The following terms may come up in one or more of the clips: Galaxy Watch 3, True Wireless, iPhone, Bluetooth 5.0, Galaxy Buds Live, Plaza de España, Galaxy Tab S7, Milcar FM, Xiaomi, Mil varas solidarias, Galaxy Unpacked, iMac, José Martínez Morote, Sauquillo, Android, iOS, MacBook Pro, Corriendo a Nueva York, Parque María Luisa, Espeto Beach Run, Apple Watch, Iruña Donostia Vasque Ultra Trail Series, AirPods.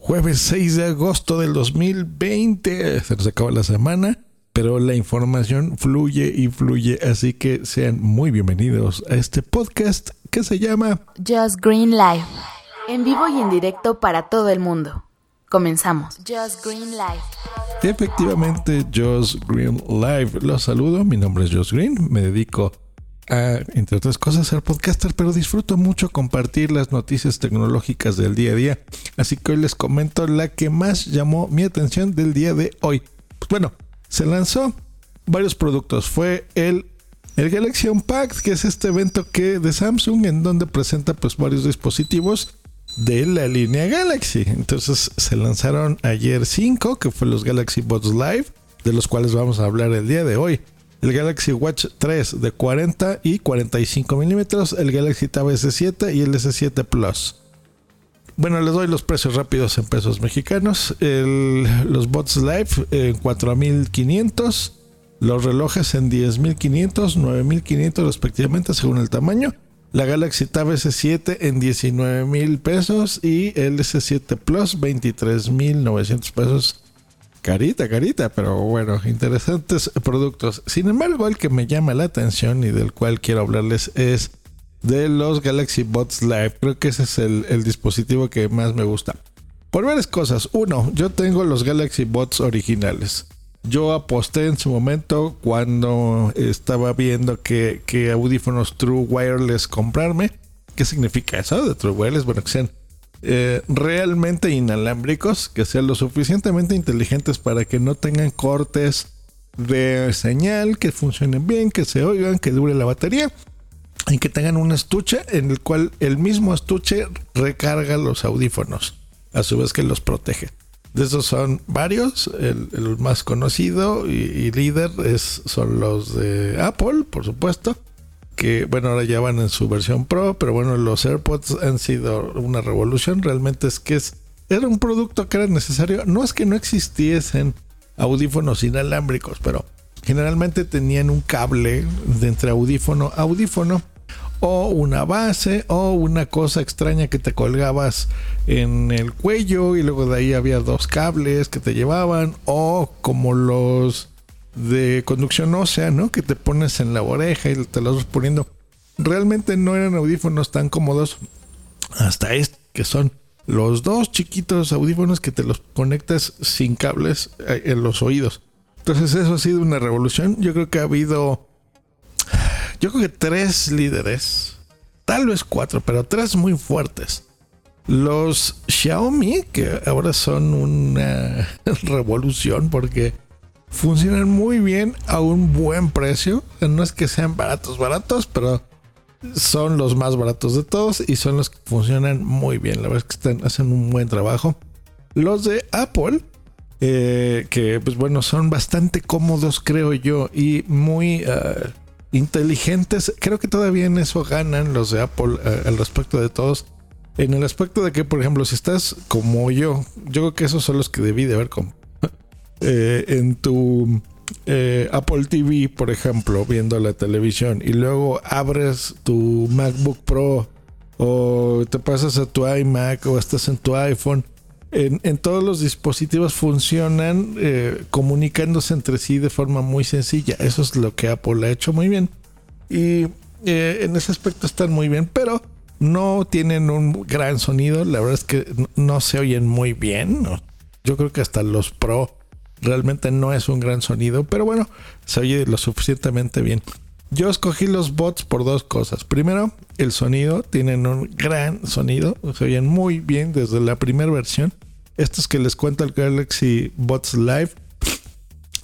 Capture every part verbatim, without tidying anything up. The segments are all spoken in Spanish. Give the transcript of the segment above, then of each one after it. Jueves seis de agosto del dos mil veinte. Se nos acaba la semana, pero la información fluye y fluye, así que sean muy bienvenidos a este podcast que se llama Just Green Live. En vivo y en directo para todo el mundo. Comenzamos. Just Green Live. Efectivamente, Just Green Live. Los saludo, mi nombre es Just Green, me dedico a, entre otras cosas, ser podcaster, pero disfruto mucho compartir las noticias tecnológicas del día a día. Así que hoy les comento la que más llamó mi atención del día de hoy. Pues bueno, se lanzó varios productos. Fue el, el Galaxy Unpacked, que es este evento que, de Samsung, en donde presenta pues varios dispositivos de la línea Galaxy. Entonces se lanzaron ayer cinco, que fue los Galaxy Buds Live, de los cuales vamos a hablar el día de hoy. El Galaxy Watch tres de cuarenta y cuarenta y cinco milímetros, el Galaxy Tab ese siete y el ese siete Plus. Bueno, les doy los precios rápidos en pesos mexicanos. El, los Buds Live en cuatro mil quinientos, los relojes en diez mil quinientos, nueve mil quinientos respectivamente según el tamaño. La Galaxy Tab ese siete en diecinueve mil pesos y el ese siete Plus veintitrés mil novecientos pesos. Carita, carita, pero bueno, interesantes productos. Sin embargo, el que me llama la atención y del cual quiero hablarles es de los Galaxy Buds Live. Creo que ese es el, el dispositivo que más me gusta. Por varias cosas. Uno, yo tengo los Galaxy Buds originales. Yo aposté en su momento cuando estaba viendo que, que audífonos True Wireless comprarme. ¿Qué significa eso de True Wireless? Bueno, que sean eh, realmente inalámbricos, que sean lo suficientemente inteligentes para que no tengan cortes de señal, que funcionen bien, que se oigan, que dure la batería y que tengan un estuche en el cual el mismo estuche recarga los audífonos, a su vez que los protege. De esos son varios. El, el más conocido y, y líder es, son los de Apple, por supuesto, que bueno, ahora ya van en su versión Pro, pero bueno, los AirPods han sido una revolución. Realmente es que es, era un producto que era necesario. No es que no existiesen audífonos inalámbricos, pero generalmente tenían un cable de entre audífono a audífono, o una base, o una cosa extraña que te colgabas en el cuello y luego de ahí había dos cables que te llevaban, o como los de conducción ósea, ¿no? Que te pones en la oreja y te los vas poniendo. Realmente no eran audífonos tan cómodos hasta este, que son los dos chiquitos audífonos que te los conectas sin cables en los oídos. Entonces eso ha sido una revolución. Yo creo que ha habido... Yo creo que tres líderes, tal vez cuatro, pero tres muy fuertes. Los Xiaomi, que ahora son una revolución porque funcionan muy bien a un buen precio. No es que sean baratos, baratos, pero son los más baratos de todos y son los que funcionan muy bien. La verdad es que están, hacen un buen trabajo. Los de Apple, eh, que pues bueno, son bastante cómodos, creo yo, y muy... Uh, inteligentes. Creo que todavía en eso ganan los de Apple eh, al respecto de todos, en el aspecto de que, por ejemplo, si estás como yo, yo creo que esos son los que debí de ver como, eh, en tu eh, Apple T V, por ejemplo, viendo la televisión y luego abres tu MacBook Pro o te pasas a tu iMac o estás en tu iPhone. En, en todos los dispositivos funcionan eh, comunicándose entre sí de forma muy sencilla. Eso es lo que Apple ha hecho muy bien. Y eh, en ese aspecto están muy bien, pero no tienen un gran sonido. La verdad es que no, no se oyen muy bien. No. Yo creo que hasta los Pro realmente no es un gran sonido, pero bueno, se oye lo suficientemente bien. Yo escogí los Buds por dos cosas. Primero, el sonido. Tienen un gran sonido. Se oyen muy bien desde la primera versión. Estos que les cuento, el Galaxy Buds Live,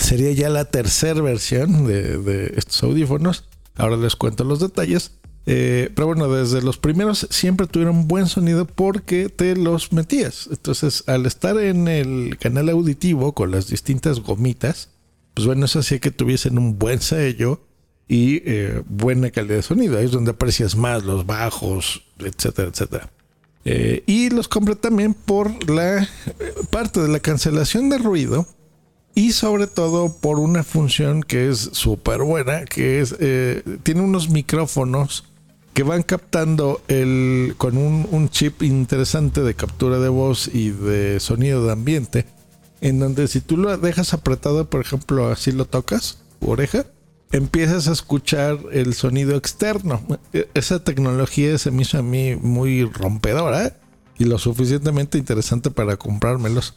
sería ya la tercera versión de, de estos audífonos. Ahora les cuento los detalles. Eh, pero bueno, desde los primeros siempre tuvieron buen sonido porque te los metías. Entonces, al estar en el canal auditivo con las distintas gomitas, pues bueno, eso hacía que tuviesen un buen sello y eh, buena calidad de sonido. Ahí es donde aprecias más los bajos, etcétera, etcétera. Eh, y los compré también por la parte de la cancelación de ruido y sobre todo por una función que es súper buena, que es eh, tiene unos micrófonos que van captando el con un, un chip interesante de captura de voz y de sonido de ambiente, en donde si tú lo dejas apretado, por ejemplo, así lo tocas, tu oreja, empiezas a escuchar el sonido externo. Esa tecnología se me hizo a mí muy rompedora y lo suficientemente interesante para comprármelos.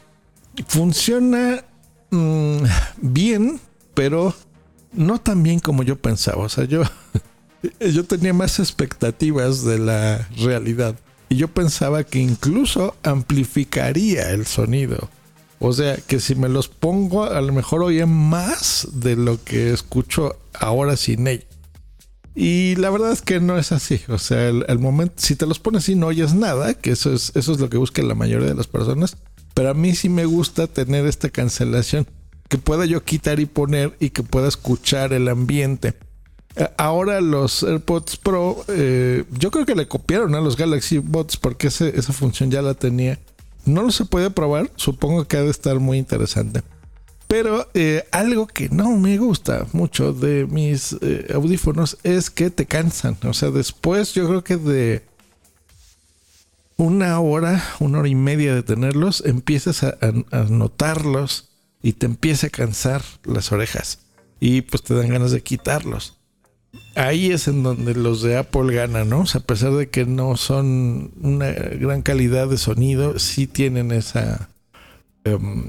Funciona mmm, bien, pero no tan bien como yo pensaba. O sea, yo... Yo tenía más expectativas de la realidad y yo pensaba que incluso amplificaría el sonido. O sea, que si me los pongo, a lo mejor oía más de lo que escucho ahora sin ellos. Y la verdad es que no es así. O sea, el, el momento, si te los pones y no oyes nada, que eso es, eso es lo que busca la mayoría de las personas. Pero a mí sí me gusta tener esta cancelación, que pueda yo quitar y poner y que pueda escuchar el ambiente. Ahora los AirPods Pro, eh, yo creo que le copiaron a los Galaxy Buds porque ese, esa función ya la tenía. No lo se puede probar, supongo que ha de estar muy interesante. Pero eh, algo que no me gusta mucho de mis eh, audífonos es que te cansan. O sea, después yo creo que de una hora, una hora y media de tenerlos, empiezas a, a, a notarlos y te empieza a cansar las orejas. Y pues te dan ganas de quitarlos. Ahí es en donde los de Apple ganan, ¿no? O sea, a pesar de que no son una gran calidad de sonido, sí tienen esa um,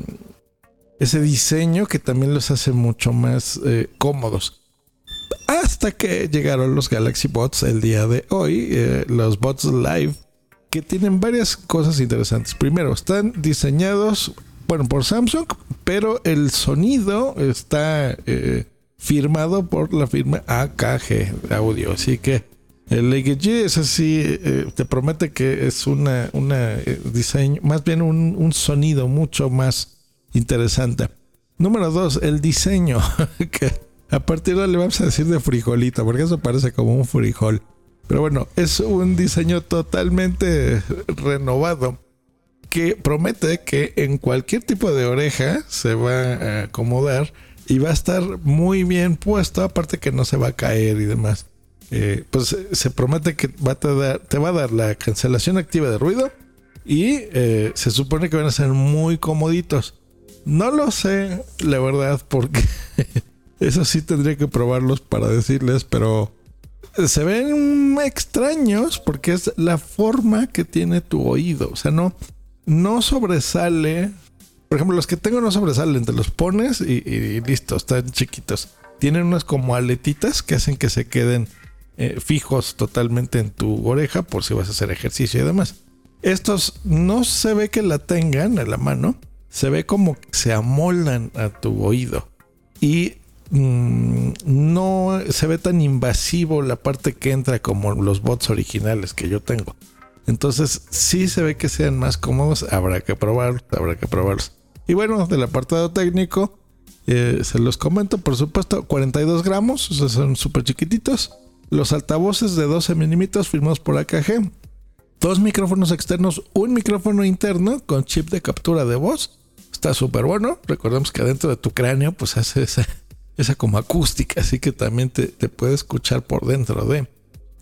ese diseño que también los hace mucho más eh, cómodos. Hasta que llegaron los Galaxy Buds el día de hoy, eh, los Buds Live, que tienen varias cosas interesantes. Primero, están diseñados, bueno, por Samsung, pero el sonido está... Eh, firmado por la firma A K G Audio, así que el A K G es así, eh, te promete que es una, una eh, diseño, más bien un, un sonido mucho más interesante. Número dos, el diseño, que a partir de ahora le vamos a decir de frijolito, porque eso parece como un frijol, pero bueno, es un diseño totalmente renovado, que promete que en cualquier tipo de oreja se va a acomodar y va a estar muy bien puesto, aparte que no se va a caer y demás. Eh, pues se promete que va a te, dar, te va a dar la cancelación activa de ruido y eh, se supone que van a ser muy comoditos. No lo sé, la verdad, porque eso sí tendría que probarlos para decirles, pero se ven extraños porque es la forma que tiene tu oído. O sea, no, no sobresale... Por ejemplo, los que tengo no sobresalen, te los pones y, y listo, están chiquitos. Tienen unas como aletitas que hacen que se queden eh, fijos totalmente en tu oreja por si vas a hacer ejercicio y demás. Estos no se ve que la tengan en la mano, se ve como que se amoldan a tu oído. Y mmm, no se ve tan invasivo la parte que entra como los bots originales que yo tengo. Entonces sí se ve que sean más cómodos, habrá que probarlos, habrá que probarlos. Y bueno, del apartado técnico, eh, se los comento, por supuesto, cuarenta y dos gramos, o sea, son súper chiquititos. Los altavoces de doce milímetros firmados por A K G. Dos micrófonos externos, un micrófono interno con chip de captura de voz. Está súper bueno. Recordemos que adentro de tu cráneo pues hace esa, esa como acústica, así que también te, te puede escuchar por dentro de...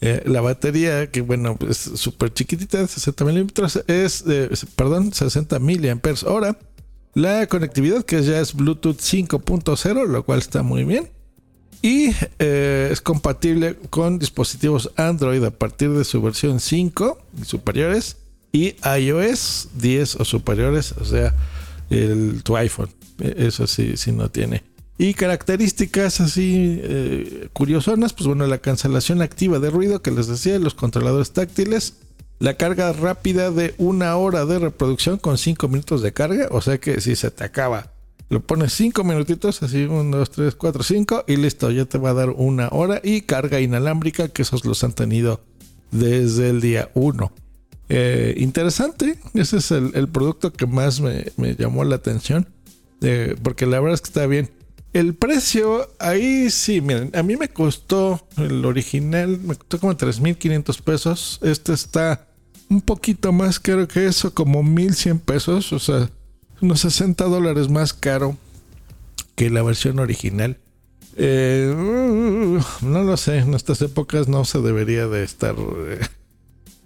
Eh, la batería, que bueno, es súper chiquitita, sesenta miliamperios hora, es, eh, perdón, sesenta miliamperios hora. La conectividad, que ya es Bluetooth cinco punto cero, lo cual está muy bien. Y eh, es compatible con dispositivos Android a partir de su versión cinco y superiores. Y iOS diez o superiores, o sea, el, tu iPhone. Eso sí, sí no tiene. Y características así eh, curiosonas, pues bueno, la cancelación activa de ruido que les decía, los controladores táctiles, la carga rápida de una hora de reproducción con cinco minutos de carga, o sea que si se te acaba Lo pones cinco minutitos, así, uno, dos, tres, cuatro, cinco, y listo, ya te va a dar una hora y carga inalámbrica, que esos los han tenido desde el día uno. Eh, interesante, ese es el, el producto que más me, me llamó la atención, eh, porque la verdad es que está bien. El precio, ahí sí, miren, a mí me costó el original, me costó como tres mil quinientos pesos. Este está un poquito más caro que eso, como mil cien pesos, o sea, unos sesenta dólares más caro que la versión original. Eh, no lo sé, en estas épocas no se debería de estar eh,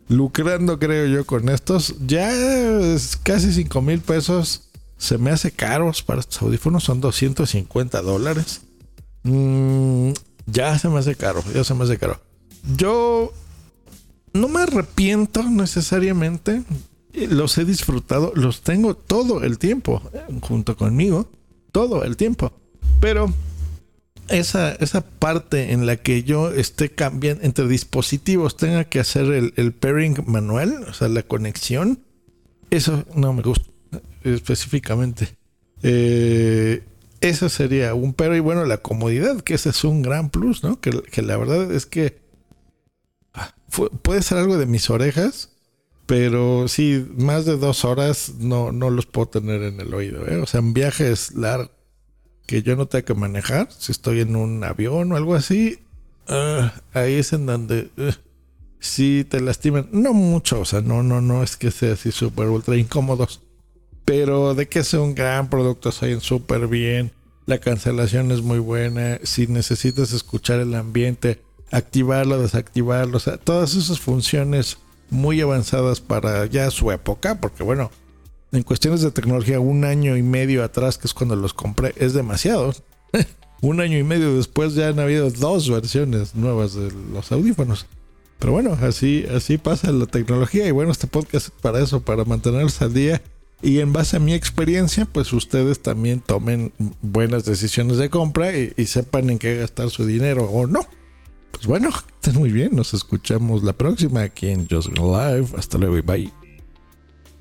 lucrando, creo yo, con estos. Ya es casi cinco mil pesos. Se me hace caros para estos audífonos, son doscientos cincuenta dólares. Mm, ya se me hace caro, ya se me hace caro. Yo no me arrepiento necesariamente, los he disfrutado, los tengo todo el tiempo, junto conmigo, todo el tiempo. Pero esa, esa parte en la que yo esté cambiando entre dispositivos, tenga que hacer el, el pairing manual, o sea, la conexión, eso no me gusta. Específicamente eh, eso sería un pero. Y bueno, la comodidad, que ese es un gran plus, ¿no? Que, que la verdad es que fue, puede ser algo de mis orejas, pero sí, más de dos horas no, no los puedo tener en el oído, ¿eh? O sea, en viajes largos que yo no tenga que manejar, si estoy en un avión o algo así, uh, ahí es en donde uh, si te lastiman, no mucho, o sea, no, no, no es que sea así súper ultra incómodos. Pero de que es un gran producto, salen súper bien. La cancelación es muy buena. Si necesitas escuchar el ambiente, activarlo, desactivarlo. O sea, todas esas funciones muy avanzadas para ya su época. Porque bueno, en cuestiones de tecnología, un año y medio atrás, que es cuando los compré, es demasiado. Un año y medio después ya han habido dos versiones nuevas de los audífonos. Pero bueno, así, así pasa la tecnología. Y bueno, este podcast es para eso, para mantenerlos al día. Y en base a mi experiencia, pues ustedes también tomen buenas decisiones de compra y, y sepan en qué gastar su dinero o no. Pues bueno, estén muy bien. Nos escuchamos la próxima aquí en Just Live. Hasta luego y bye.